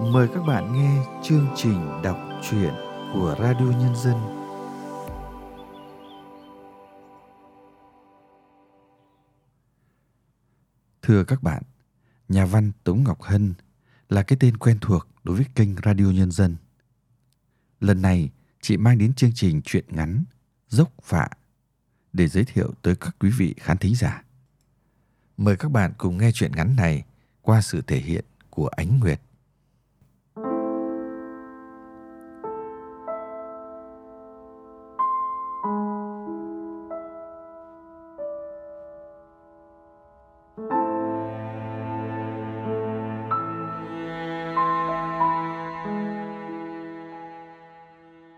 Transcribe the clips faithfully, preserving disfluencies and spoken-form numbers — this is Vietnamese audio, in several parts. Mời các bạn nghe chương trình đọc truyện của Radio Nhân Dân. Thưa các bạn, nhà văn Tống Ngọc Hân là cái tên quen thuộc đối với kênh Radio Nhân Dân. Lần này, chị mang đến chương trình truyện ngắn Dốc Phạ để giới thiệu tới các quý vị khán thính giả. Mời các bạn cùng nghe truyện ngắn này qua sự thể hiện của Ánh Nguyệt.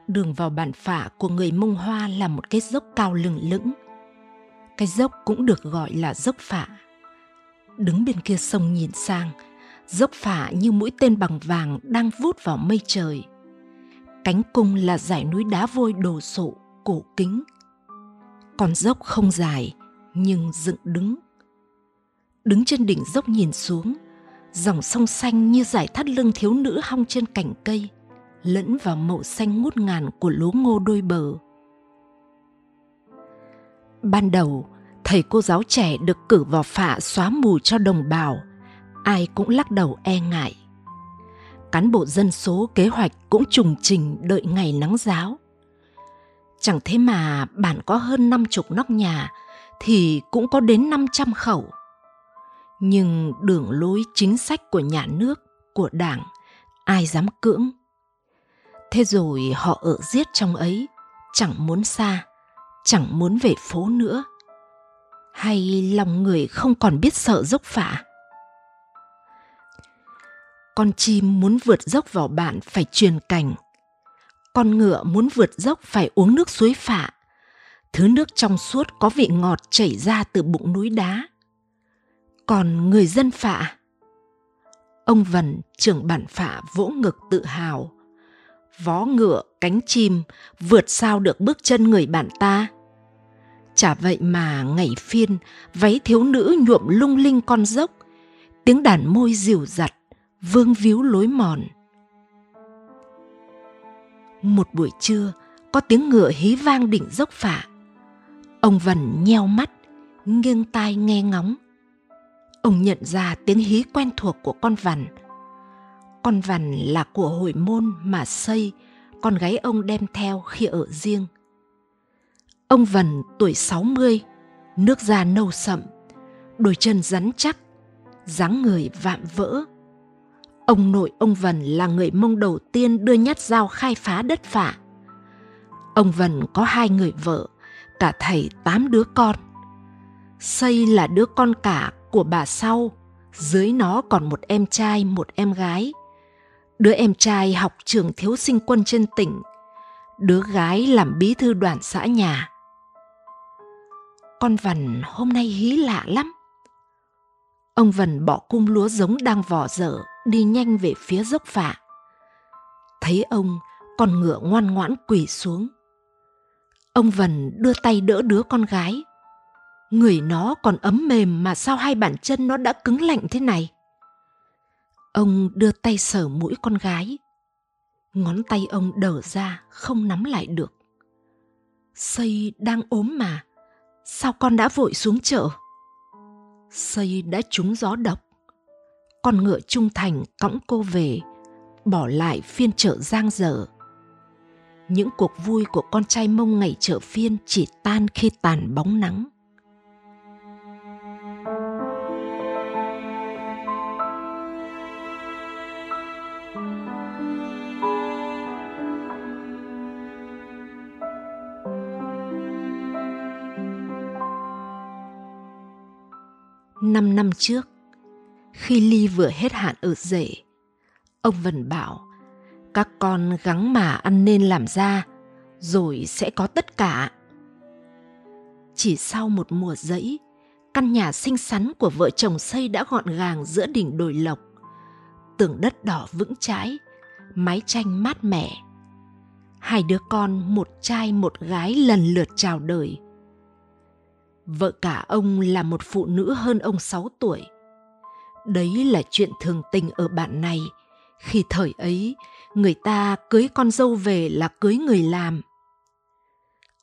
Đường vào bản Phạ của người Mông Hoa là một cái dốc cao lừng lững. Cái dốc cũng được gọi là dốc Phạ. Đứng bên kia sông nhìn sang, dốc Phạ như mũi tên bằng vàng đang vút vào mây trời. Cánh cung là dải núi đá vôi đồ sộ, cổ kính. Còn dốc không dài, nhưng dựng đứng. Đứng trên đỉnh dốc nhìn xuống, dòng sông xanh như dải thắt lưng thiếu nữ hong trên cành cây, lẫn vào màu xanh ngút ngàn của lúa ngô đôi bờ. Ban đầu, thầy cô giáo trẻ được cử vào Phạ xóa mù cho đồng bào, ai cũng lắc đầu e ngại. Cán bộ dân số kế hoạch cũng trùng trình đợi ngày nắng giáo. Chẳng thế mà bản có hơn năm chục nóc nhà thì cũng có đến năm trăm khẩu. Nhưng đường lối chính sách của nhà nước, của đảng, ai dám cưỡng. Thế rồi họ ở riết trong ấy, chẳng muốn xa, chẳng muốn về phố nữa. Hay lòng người không còn biết sợ dốc Phạ. Con chim muốn vượt dốc vào bản phải truyền cành. Con ngựa muốn vượt dốc phải uống nước suối Phạ. Thứ nước trong suốt có vị ngọt chảy ra từ bụng núi đá. Còn người dân Phạ. Ông Vần, trưởng bản Phạ vỗ ngực tự hào. Vó ngựa, cánh chim, vượt sao được bước chân người bạn ta. Chả vậy mà ngày phiên, váy thiếu nữ nhuộm lung linh con dốc, tiếng đàn môi dịu dặt, vương víu lối mòn. Một buổi trưa, có tiếng ngựa hí vang đỉnh dốc Phạ. Ông Vần nheo mắt, nghiêng tai nghe ngóng. Ông nhận ra tiếng hí quen thuộc của con Vằn. Con Vằn là của hồi môn mà Xây, con gái ông đem theo khi ở riêng. Ông Vằn tuổi sáu mươi, nước da nâu sậm, đôi chân rắn chắc, dáng người vạm vỡ. Ông nội ông Vằn là người Mông đầu tiên đưa nhát dao khai phá đất Phạ. Ông Vằn có hai người vợ, cả thầy tám đứa con. Xây là đứa con cả của bà sau, dưới nó còn một em trai, một em gái. Đứa em trai học trường thiếu sinh quân trên tỉnh, đứa gái làm bí thư đoàn xã nhà. Con Vằn hôm nay hí lạ lắm. Ông Vằn bỏ cung lúa giống đang vò dở, đi nhanh về phía dốc Phạ. Thấy ông, con ngựa ngoan ngoãn quỳ xuống. Ông Vằn đưa tay đỡ đứa con gái. Người nó còn ấm mềm mà sao hai bàn chân nó đã cứng lạnh thế này? Ông đưa tay sờ mũi con gái. Ngón tay ông đờ ra, không nắm lại được. Xây đang ốm mà, sao con đã vội xuống chợ? Xây đã trúng gió độc. Con ngựa trung thành cõng cô về, bỏ lại phiên chợ giang dở. Những cuộc vui của con trai Mông ngày chợ phiên chỉ tan khi tàn bóng nắng. Năm năm trước, khi ly vừa hết hạn ở rể, ông Vần bảo các con gắng mà ăn nên làm ra, rồi sẽ có tất cả. Chỉ sau một mùa rẫy, căn nhà xinh xắn của vợ chồng Xây đã gọn gàng giữa đỉnh đồi lộc, tường đất đỏ vững chãi, mái tranh mát mẻ. Hai đứa con, một trai một gái lần lượt chào đời. Vợ cả ông là một phụ nữ hơn ông sáu tuổi. Đấy là chuyện thường tình ở bản này Khi thời ấy, người ta cưới con dâu về là cưới người làm.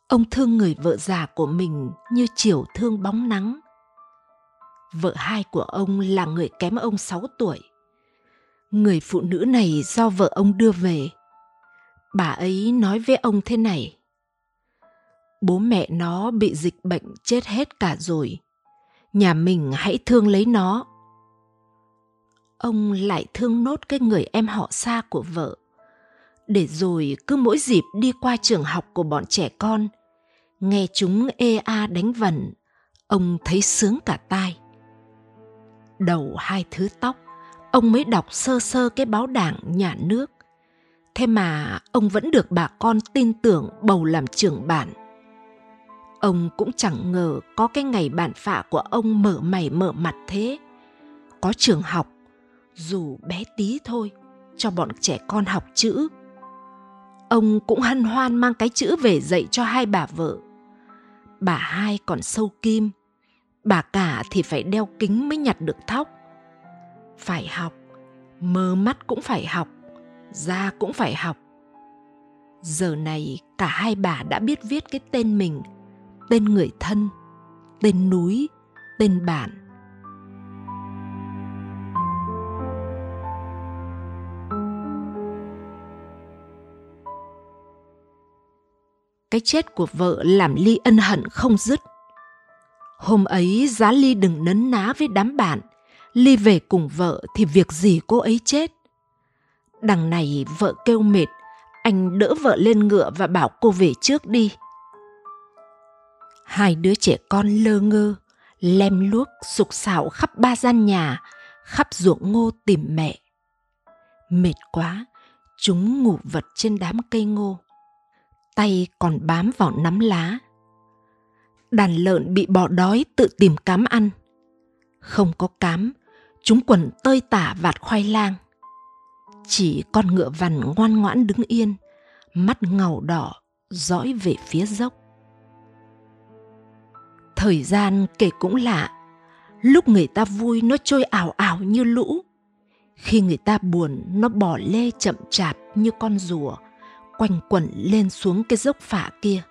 Ông thương người vợ già của mình như chiều thương bóng nắng. Vợ hai của ông là người kém ông sáu tuổi. Người phụ nữ này do vợ ông đưa về. Bà ấy nói với ông thế này: bố mẹ nó bị dịch bệnh chết hết cả rồi. Nhà mình hãy thương lấy nó. Ông lại thương nốt cái người em họ xa của vợ. Để rồi cứ mỗi dịp đi qua trường học của bọn trẻ con, nghe chúng ê a đánh vần, ông thấy sướng cả tai. Đầu hai thứ tóc, ông mới đọc sơ sơ cái báo Đảng, Nhà nước. Thế mà ông vẫn được bà con tin tưởng bầu làm trưởng bản. Ông cũng chẳng ngờ có cái ngày bản phạ của ông mở mày mở mặt thế. Có trường học, dù bé tí thôi, cho bọn trẻ con học chữ. Ông cũng hân hoan mang cái chữ về dạy cho hai bà vợ. Bà hai còn sâu kim, bà cả thì phải đeo kính mới nhặt được thóc. Phải học, mờ mắt cũng phải học, da cũng phải học. Giờ này cả hai bà đã biết viết cái tên mình, tên người thân, tên núi, tên bản. Cái chết của vợ làm Ly ân hận không dứt. Hôm ấy giá Ly đừng nấn ná với đám bạn, Ly về cùng vợ thì việc gì cô ấy chết. Đằng này vợ kêu mệt, anh đỡ vợ lên ngựa và bảo cô về trước đi. Hai đứa trẻ con lơ ngơ, lem luốc sục sạo khắp ba gian nhà, khắp ruộng ngô tìm mẹ. Mệt quá, chúng ngủ vật trên đám cây ngô, tay còn bám vào nắm lá. Đàn lợn bị bỏ đói tự tìm cám ăn. Không có cám, chúng quần tơi tả vạt khoai lang. Chỉ con ngựa vằn ngoan ngoãn đứng yên, mắt ngầu đỏ, dõi về phía dốc. Thời gian kể cũng lạ, lúc người ta vui nó trôi ảo ảo như lũ. Khi người ta buồn nó bỏ lê chậm chạp như con rùa, quanh quẩn lên xuống cái dốc Phạ kia.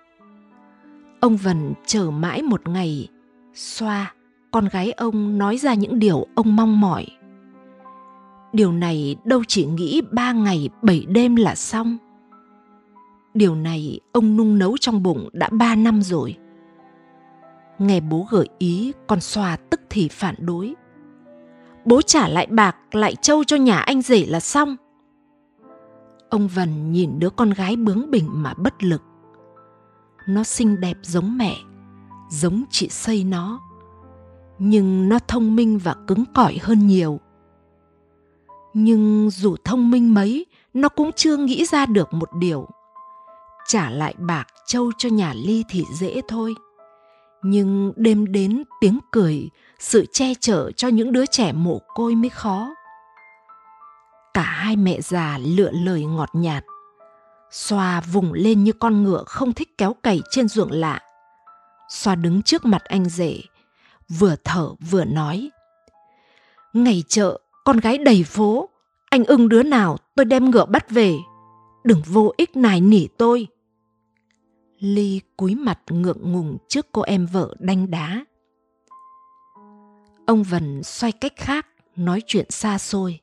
Ông Vần chờ mãi một ngày, Xoa, con gái ông nói ra những điều ông mong mỏi. Điều này đâu chỉ nghĩ ba ngày bảy đêm là xong. Điều này ông nung nấu trong bụng đã ba năm rồi. Nghe bố gợi ý, con Xoa tức thì phản đối. Bố trả lại bạc, lại trâu cho nhà anh rể là xong. Ông Vần nhìn đứa con gái bướng bỉnh mà bất lực. Nó xinh đẹp giống mẹ, giống chị xây nó, nhưng nó thông minh và cứng cỏi hơn nhiều. Nhưng dù thông minh mấy, nó cũng chưa nghĩ ra được một điều. Trả lại bạc trâu cho nhà Ly thì dễ thôi, nhưng đêm đến tiếng cười, sự che chở cho những đứa trẻ mồ côi mới khó. Cả hai mẹ già lựa lời ngọt nhạt. Xoa vùng lên như con ngựa không thích kéo cày trên ruộng lạ. Xoa đứng trước mặt anh rể, vừa thở vừa nói: ngày chợ, con gái đầy phố, anh ưng đứa nào tôi đem ngựa bắt về. Đừng vô ích nài nỉ tôi. Ly cúi mặt ngượng ngùng trước cô em vợ đanh đá. Ông Vần xoay cách khác, nói chuyện xa xôi: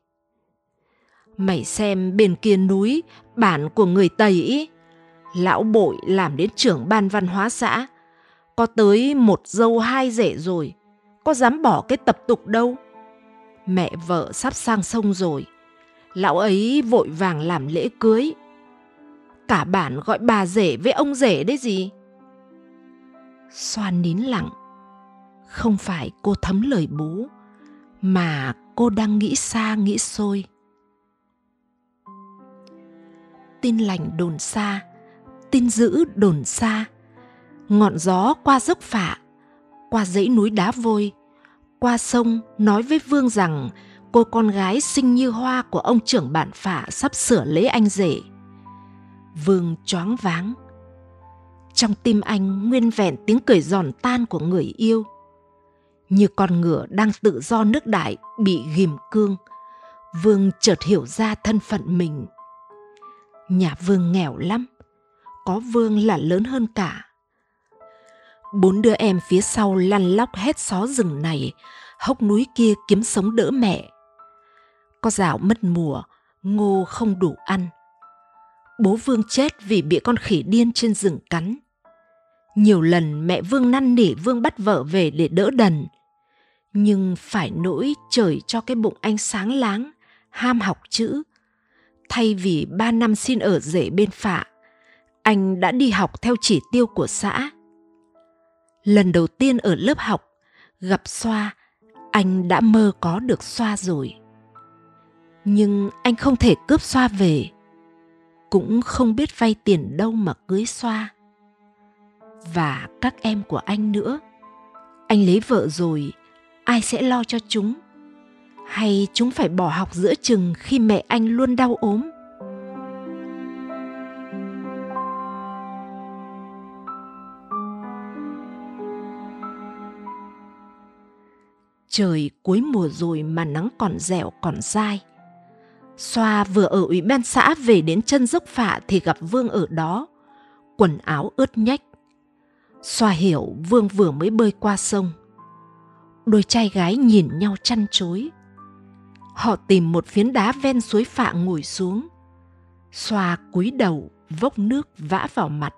mày xem bên kia núi, bản của người Tây ý, lão bội làm đến trưởng ban văn hóa xã, có tới một dâu hai rể rồi, có dám bỏ cái tập tục đâu. Mẹ vợ sắp sang sông rồi, lão ấy vội vàng làm lễ cưới. Cả bản gọi bà rể với ông rể đấy gì. Xoa nín lặng. Không phải cô thấm lời bố, mà cô đang nghĩ xa nghĩ xôi. Tin lành đồn xa, tin dữ đồn xa. Ngọn gió qua dốc Phạ, qua dãy núi đá vôi, qua sông nói với Vương rằng cô con gái xinh như hoa của ông trưởng bản Phạ sắp sửa lấy anh rể. Vương choáng váng. Trong tim anh nguyên vẹn tiếng cười giòn tan của người yêu. Như con ngựa đang tự do nước đại bị ghìm cương, Vương chợt hiểu ra thân phận mình. Nhà Vương nghèo lắm, có Vương là lớn hơn cả. Bốn đứa em phía sau lăn lóc hết xó rừng này, hốc núi kia kiếm sống đỡ mẹ. Có dạo mất mùa, ngô không đủ ăn. Bố Vương chết vì bị con khỉ điên trên rừng cắn. Nhiều lần mẹ Vương năn nỉ Vương bắt vợ về để đỡ đần. Nhưng phải nỗi trời cho cái bụng anh sáng láng, ham học chữ. Thay vì ba năm xin ở rể bên Phạ, anh đã đi học theo chỉ tiêu của xã. Lần đầu tiên ở lớp học, gặp Xoa, anh đã mơ có được Xoa rồi. Nhưng anh không thể cướp Xoa về, cũng không biết vay tiền đâu mà cưới Xoa. Và các em của anh nữa, anh lấy vợ rồi, ai sẽ lo cho chúng? Hay chúng phải bỏ học giữa chừng khi mẹ anh luôn đau ốm? Trời cuối mùa rồi mà nắng còn dẻo còn dai. Xoa vừa ở ủy ban xã về đến chân dốc Phạ thì gặp Vương ở đó, quần áo ướt nhách. Xoa hiểu Vương vừa mới bơi qua sông. Đôi trai gái nhìn nhau chăn chối. Họ tìm một phiến đá ven suối Phạ ngồi xuống. Xoa cúi đầu vốc nước vã vào mặt.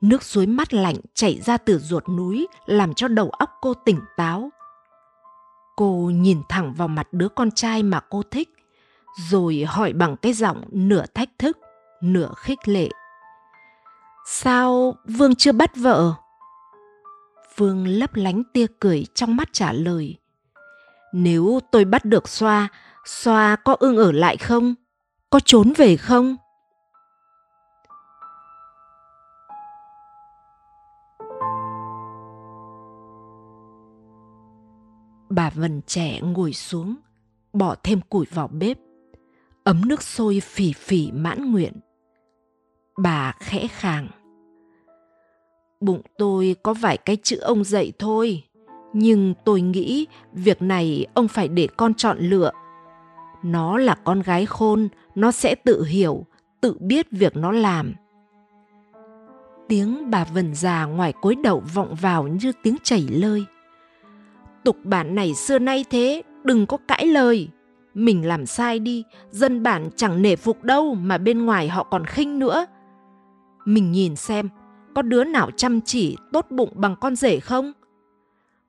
Nước suối mát lạnh chảy ra từ ruột núi làm cho đầu óc cô tỉnh táo. Cô nhìn thẳng vào mặt đứa con trai mà cô thích, rồi hỏi bằng cái giọng nửa thách thức, nửa khích lệ. Sao Vương chưa bắt vợ? Vương lấp lánh tia cười trong mắt trả lời. Nếu tôi bắt được Xoa, Xoa có ưng ở lại không? Có trốn về không? Bà Vần trẻ ngồi xuống, bỏ thêm củi vào bếp, ấm nước sôi phì phì mãn nguyện. Bà khẽ khàng. Bụng tôi có vài cái chữ ông dạy thôi, nhưng tôi nghĩ việc này ông phải để con chọn lựa. Nó là con gái khôn, nó sẽ tự hiểu, tự biết việc nó làm. Tiếng bà Vần già ngoài cối đậu vọng vào như tiếng chảy lơi. Tục bản này xưa nay thế, đừng có cãi lời. Mình làm sai đi, dân bản chẳng nể phục đâu mà bên ngoài họ còn khinh nữa. Mình nhìn xem, có đứa nào chăm chỉ, tốt bụng bằng con rể không?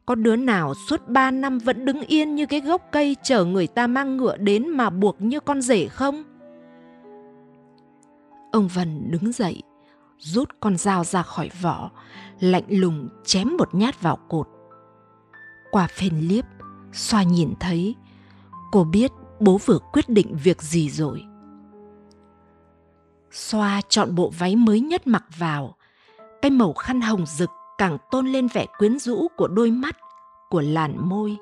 Có đứa nào suốt ba năm vẫn đứng yên như cái gốc cây chờ người ta mang ngựa đến mà buộc như con rể không? Ông Vân đứng dậy, rút con dao ra khỏi vỏ, lạnh lùng chém một nhát vào cột. Qua phên liếp, Xoa nhìn thấy, cô biết bố vừa quyết định việc gì rồi. Xoa chọn bộ váy mới nhất mặc vào, cái màu khăn hồng rực càng tôn lên vẻ quyến rũ của đôi mắt, của làn môi.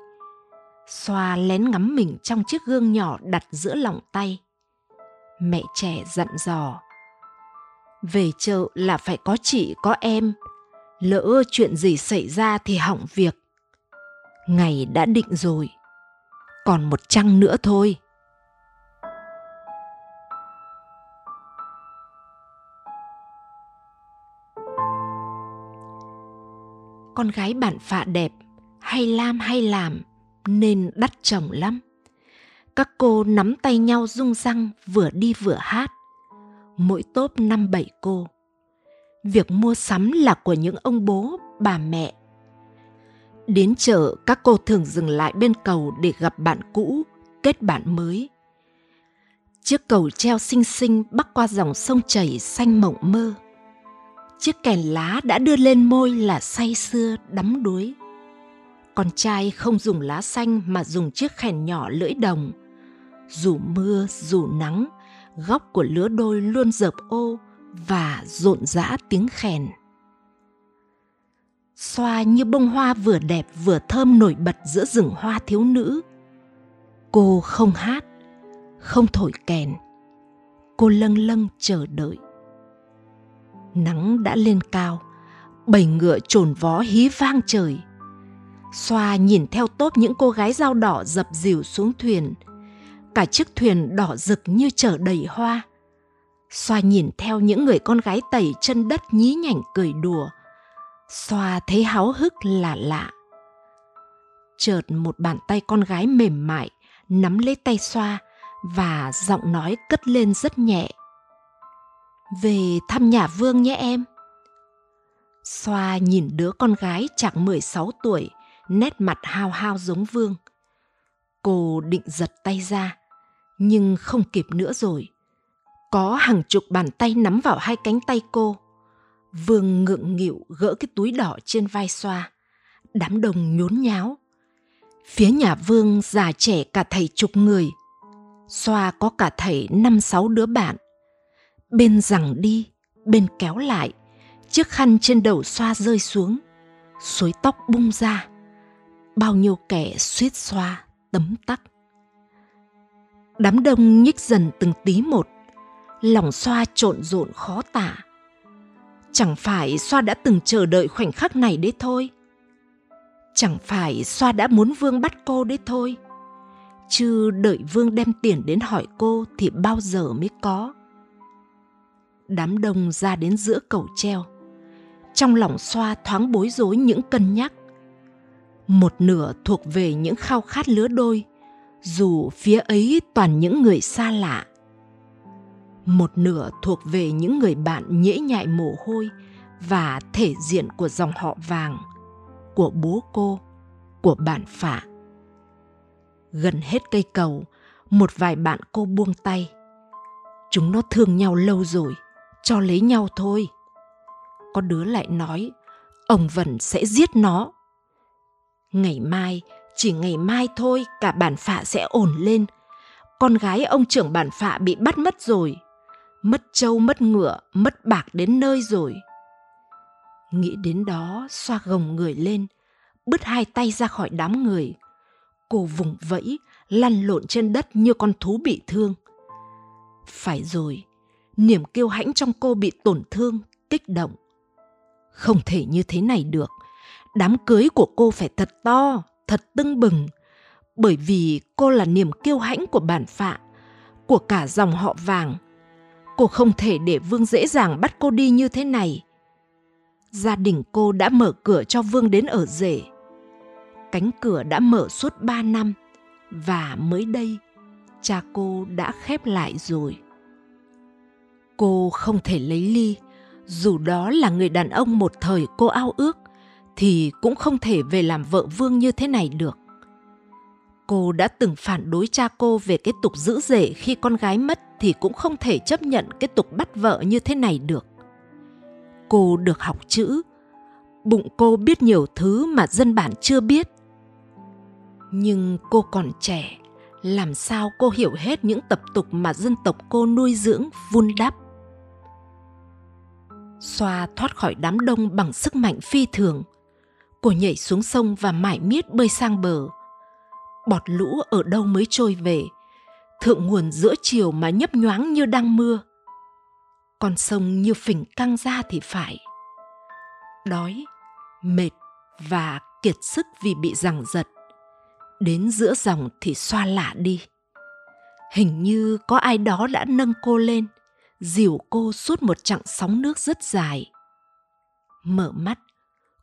Xoa lén ngắm mình trong chiếc gương nhỏ đặt giữa lòng tay. Mẹ trẻ dặn dò, về chợ là phải có chị có em, lỡ chuyện gì xảy ra thì hỏng việc. Ngày đã định rồi, còn một trăng nữa thôi. Con gái bản Phạ đẹp, hay lam hay làm, nên đắt chồng lắm. Các cô nắm tay nhau rung răng, vừa đi vừa hát. Mỗi tốp năm bảy cô. Việc mua sắm là của những ông bố, bà mẹ. Đến chợ, các cô thường dừng lại bên cầu để gặp bạn cũ, kết bạn mới. Chiếc cầu treo xinh xinh bắc qua dòng sông chảy xanh mộng mơ. Chiếc kèn lá đã đưa lên môi là say sưa đắm đuối. Con trai không dùng lá xanh mà dùng chiếc khèn nhỏ lưỡi đồng. Dù mưa, dù nắng, góc của lứa đôi luôn dợp ô và rộn rã tiếng khèn. Xoa như bông hoa vừa đẹp vừa thơm nổi bật giữa rừng hoa thiếu nữ. Cô không hát, không thổi kèn. Cô lâng lâng chờ đợi. Nắng đã lên cao, bầy ngựa chồn vó hí vang trời. Xoa nhìn theo tốp những cô gái dao đỏ dập dìu xuống thuyền. cả chiếc thuyền đỏ rực như chở đầy hoa. Xoa nhìn theo những người con gái tẩy chân đất nhí nhảnh cười đùa. Xoa thấy háo hức lạ lạ. Chợt một bàn tay con gái mềm mại nắm lấy tay Xoa và giọng nói cất lên rất nhẹ. Về thăm nhà Vương nhé em. Xoa nhìn đứa con gái chạc mười sáu tuổi, nét mặt hao hao giống Vương. Cô định giật tay ra, nhưng không kịp nữa rồi. Có hàng chục bàn tay nắm vào hai cánh tay cô. Vương ngượng nghịu gỡ cái túi đỏ trên vai Xoa. Đám đồng nhốn nháo. Phía nhà Vương già trẻ cả thầy chục người. Xoa có cả thầy năm sáu đứa bạn. Bên giằng đi, bên kéo lại. Chiếc khăn trên đầu Xoa rơi xuống. Suối tóc bung ra. Bao nhiêu kẻ suýt Xoa tấm tắc. Đám đông nhích dần từng tí một. Lòng Xoa trộn rộn khó tả. Chẳng phải Xoa đã từng chờ đợi khoảnh khắc này đấy thôi. Chẳng phải Xoa đã muốn Vương bắt cô đấy thôi. Chứ đợi Vương đem tiền đến hỏi cô thì bao giờ mới có. Đám đông ra đến giữa cầu treo. Trong lòng Xoa thoáng bối rối những cân nhắc. Một nửa thuộc về những khao khát lứa đôi, dù phía ấy toàn những người xa lạ. Một nửa thuộc về những người bạn nhễ nhại mồ hôi và thể diện của dòng họ Vàng, của bố cô, của bạn Phạ. Gần hết cây cầu, một vài bạn cô buông tay. Chúng nó thương nhau lâu rồi, cho lấy nhau thôi. Có đứa lại nói, ông Vần sẽ giết nó. Ngày mai, chỉ ngày mai thôi, cả bản Phạ sẽ ổn lên. Con gái ông trưởng bản Phạ bị bắt mất rồi. Mất trâu, mất ngựa, mất bạc đến nơi rồi. Nghĩ đến đó, Xoa gồng người lên, bứt hai tay ra khỏi đám người. Cô vùng vẫy, lăn lộn trên đất như con thú bị thương. Phải rồi, niềm kiêu hãnh trong cô bị tổn thương, kích động. Không thể như thế này được. Đám cưới của cô phải thật to, thật tưng bừng. Bởi vì cô là niềm kiêu hãnh của bản Phạ, của cả dòng họ Vàng. Cô không thể để Vương dễ dàng bắt cô đi như thế này. Gia đình cô đã mở cửa cho Vương đến ở rể. Cánh cửa đã mở suốt ba năm. Và mới đây, cha cô đã khép lại rồi. Cô không thể lấy Ly. Dù đó là người đàn ông một thời cô ao ước, thì cũng không thể về làm vợ Vương như thế này được. Cô đã từng phản đối cha cô về cái tục giữ rể khi con gái mất, thì cũng không thể chấp nhận cái tục bắt vợ như thế này được. Cô được học chữ. Bụng cô biết nhiều thứ mà dân bản chưa biết. Nhưng cô còn trẻ, làm sao cô hiểu hết những tập tục mà dân tộc cô nuôi dưỡng vun đắp. Xoa thoát khỏi đám đông bằng sức mạnh phi thường. Cô nhảy xuống sông và mải miết bơi sang bờ. Bọt lũ ở đâu mới trôi về. Thượng nguồn giữa chiều mà nhấp nhoáng như đang mưa. Con sông như phình căng ra thì phải. Đói, mệt và kiệt sức vì bị giằng giật. Đến giữa dòng thì Xoa lả đi. Hình như có ai đó đã nâng cô lên, dìu cô suốt một chặng sóng nước rất dài. Mở mắt,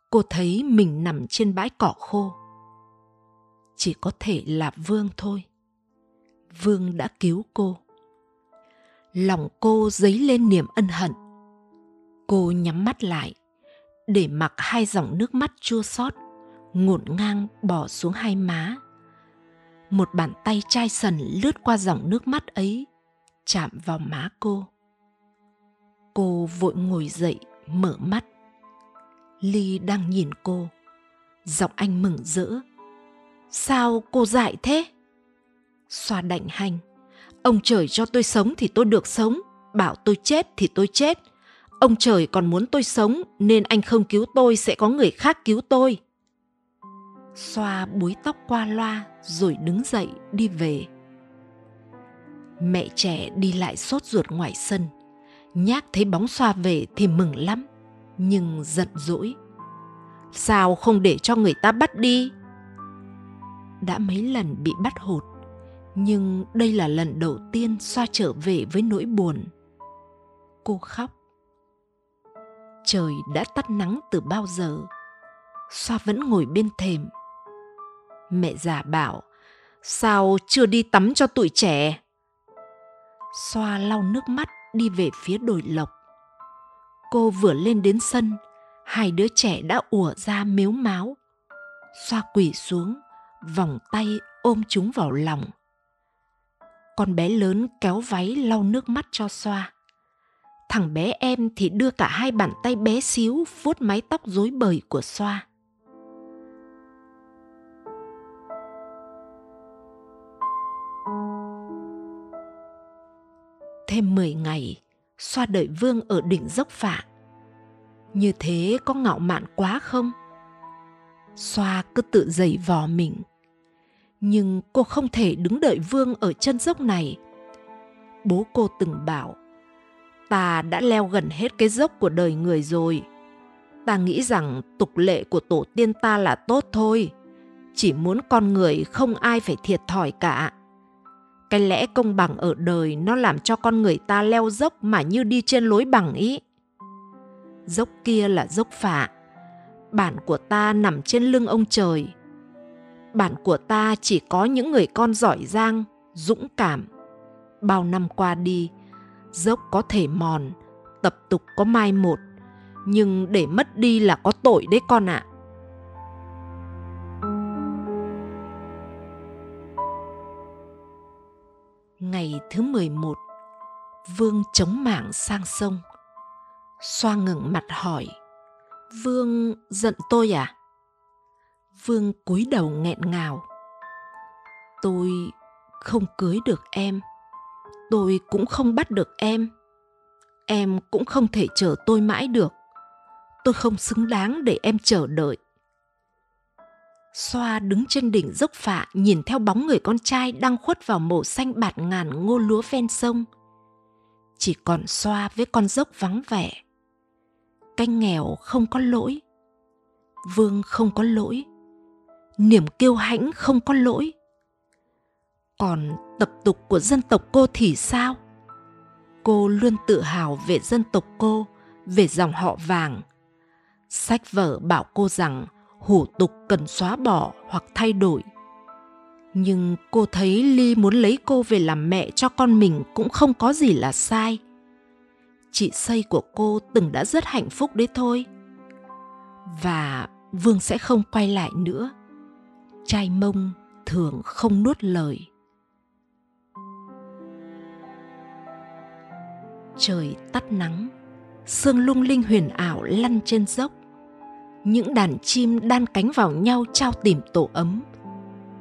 cô thấy mình nằm trên bãi cỏ khô. Chỉ có thể là Vương thôi. Vương đã cứu cô. Lòng cô dấy lên niềm ân hận. Cô nhắm mắt lại, để mặc hai dòng nước mắt chua xót ngổn ngang bỏ xuống hai má. Một bàn tay chai sần lướt qua dòng nước mắt ấy, chạm vào má cô. Cô vội ngồi dậy, mở mắt. Ly đang nhìn cô. Giọng anh mừng rỡ. Sao cô dại thế? Xoa đảnh hành. Ông trời cho tôi sống thì tôi được sống. Bảo tôi chết thì tôi chết. Ông trời còn muốn tôi sống, nên anh không cứu tôi sẽ có người khác cứu tôi. Xoa búi tóc qua loa rồi đứng dậy đi về. Mẹ trẻ đi lại sốt ruột ngoài sân. Nhác thấy bóng Xoa về thì mừng lắm, nhưng giận dỗi. Sao không để cho người ta bắt đi? Đã mấy lần bị bắt hột, Nhưng đây là lần đầu tiên Xoa trở về với nỗi buồn. Cô khóc. Trời đã tắt nắng từ bao giờ. Xoa vẫn ngồi bên thềm. Mẹ già bảo, sao chưa đi tắm cho tụi trẻ? Xoa lau nước mắt đi về phía đồi lộc. Cô vừa lên đến sân, hai đứa trẻ đã ùa ra mếu máo. Xoa quỳ xuống, vòng tay ôm chúng vào lòng. Con bé lớn kéo váy lau nước mắt cho Xoa. Thằng bé em thì đưa cả hai bàn tay bé xíu vuốt mái tóc rối bời của Xoa. Thêm mười ngày, Xoa đợi Vương ở đỉnh Dốc Phạ. Như thế có ngạo mạn quá không? Xoa cứ tự giày vò mình. Nhưng cô không thể đứng đợi Vương ở chân dốc này. Bố cô từng bảo, ta đã leo gần hết cái dốc của đời người rồi. Ta nghĩ rằng tục lệ của tổ tiên ta là tốt thôi. Chỉ muốn con người không ai phải thiệt thòi cả. Cái lẽ công bằng ở đời nó làm cho con người ta leo dốc mà như đi trên lối bằng ý. Dốc kia là dốc Phạ. Bản của ta nằm trên lưng ông trời. Bản của ta chỉ có những người con giỏi giang, dũng cảm. Bao năm qua đi, dốc có thể mòn, tập tục có mai một, nhưng để mất đi là có tội đấy con ạ. À. Ngày thứ mười một, Vương chống mảng sang sông. Xoa ngẩng mặt hỏi, Vương giận tôi à? Vương cúi đầu nghẹn ngào. Tôi không cưới được em. Tôi cũng không bắt được em. Em cũng không thể chờ tôi mãi được. Tôi không xứng đáng để em chờ đợi. Xoa đứng trên đỉnh Dốc Phạ nhìn theo bóng người con trai đang khuất vào màu xanh bạt ngàn ngô lúa ven sông. Chỉ còn Xoa với con dốc vắng vẻ. Cái nghèo không có lỗi. Vương không có lỗi. Niềm kiêu hãnh không có lỗi. Còn tập tục của dân tộc cô thì sao? Cô luôn tự hào về dân tộc cô, về dòng họ vàng. Sách vở bảo cô rằng hủ tục cần xóa bỏ hoặc thay đổi. Nhưng cô thấy Ly muốn lấy cô về làm mẹ cho con mình cũng không có gì là sai. Chị Xây của cô từng đã rất hạnh phúc đấy thôi. Và Vương sẽ không quay lại nữa. Trai Mông thường không nuốt lời. Trời tắt nắng, sương lung linh huyền ảo lăn trên dốc. Những đàn chim đan cánh vào nhau trao tìm tổ ấm.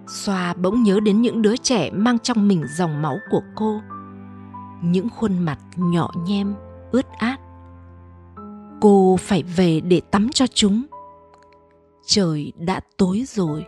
Xoa bỗng nhớ đến những đứa trẻ mang trong mình dòng máu của cô. Những khuôn mặt nhỏ nhem, ướt át. Cô phải về để tắm cho chúng. Trời đã tối rồi.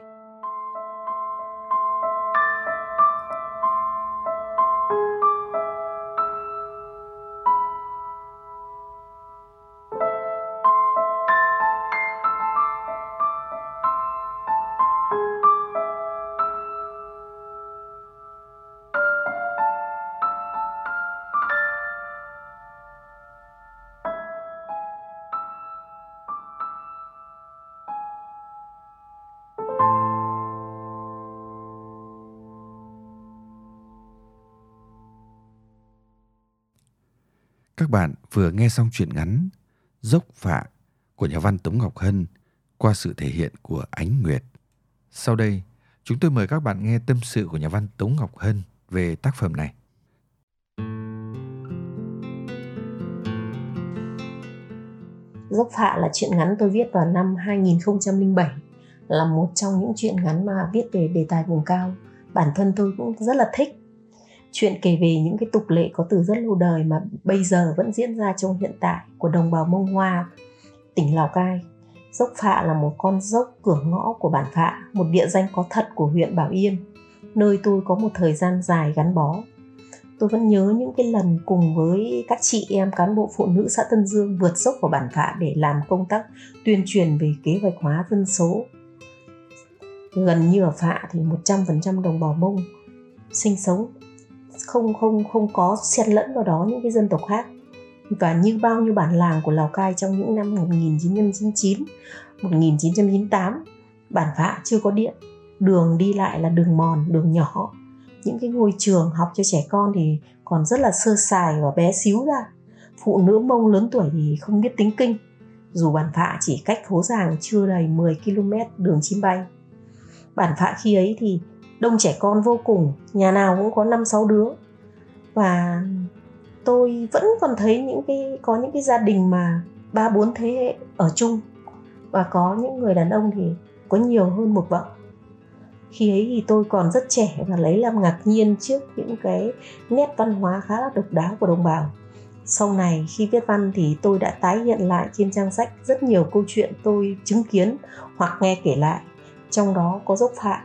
Các bạn vừa nghe xong truyện ngắn Dốc Phạ của nhà văn Tống Ngọc Hân qua sự thể hiện của Ánh Nguyệt. Sau đây, chúng tôi mời các bạn nghe tâm sự của nhà văn Tống Ngọc Hân về tác phẩm này. Dốc Phạ là truyện ngắn tôi viết vào năm hai nghìn không trăm lẻ bảy, là một trong những truyện ngắn mà viết về đề tài vùng cao. Bản thân tôi cũng rất là thích. Chuyện kể về những cái tục lệ có từ rất lâu đời mà bây giờ vẫn diễn ra trong hiện tại của đồng bào Mông Hoa, tỉnh Lào Cai. Dốc Phạ là một con dốc cửa ngõ của bản Phạ, một địa danh có thật của huyện Bảo Yên, nơi tôi có một thời gian dài gắn bó. Tôi vẫn nhớ những cái lần cùng với các chị em cán bộ phụ nữ xã Tân Dương vượt dốc vào bản Phạ để làm công tác tuyên truyền về kế hoạch hóa dân số. Gần như ở Phạ thì một trăm phần trăm đồng bào Mông sinh sống, không không không có xen lẫn vào đó những cái dân tộc khác. Và như bao nhiêu bản làng của Lào Cai trong những năm một nghìn chín trăm chín mươi chín, một nghìn chín trăm chín mươi tám, bản Phạ chưa có điện, đường đi lại là đường mòn, đường nhỏ. Những cái ngôi trường học cho trẻ con thì còn rất là sơ sài và bé xíu ra. Phụ nữ Mông lớn tuổi thì không biết tính kinh, dù bản Phạ chỉ cách Hố Giàng chưa đầy mười ki lô mét đường chim bay. Bản Phạ khi ấy thì đông trẻ con vô cùng, nhà nào cũng có năm sáu đứa. Và tôi vẫn còn thấy những cái có những cái gia đình mà ba bốn thế hệ ở chung, và có những người đàn ông thì có nhiều hơn một vợ. Khi ấy thì tôi còn rất trẻ và lấy làm ngạc nhiên trước những cái nét văn hóa khá là độc đáo của đồng bào. Sau này khi viết văn thì tôi đã tái hiện lại trên trang sách rất nhiều câu chuyện tôi chứng kiến hoặc nghe kể lại, trong đó có Dốc Phạ.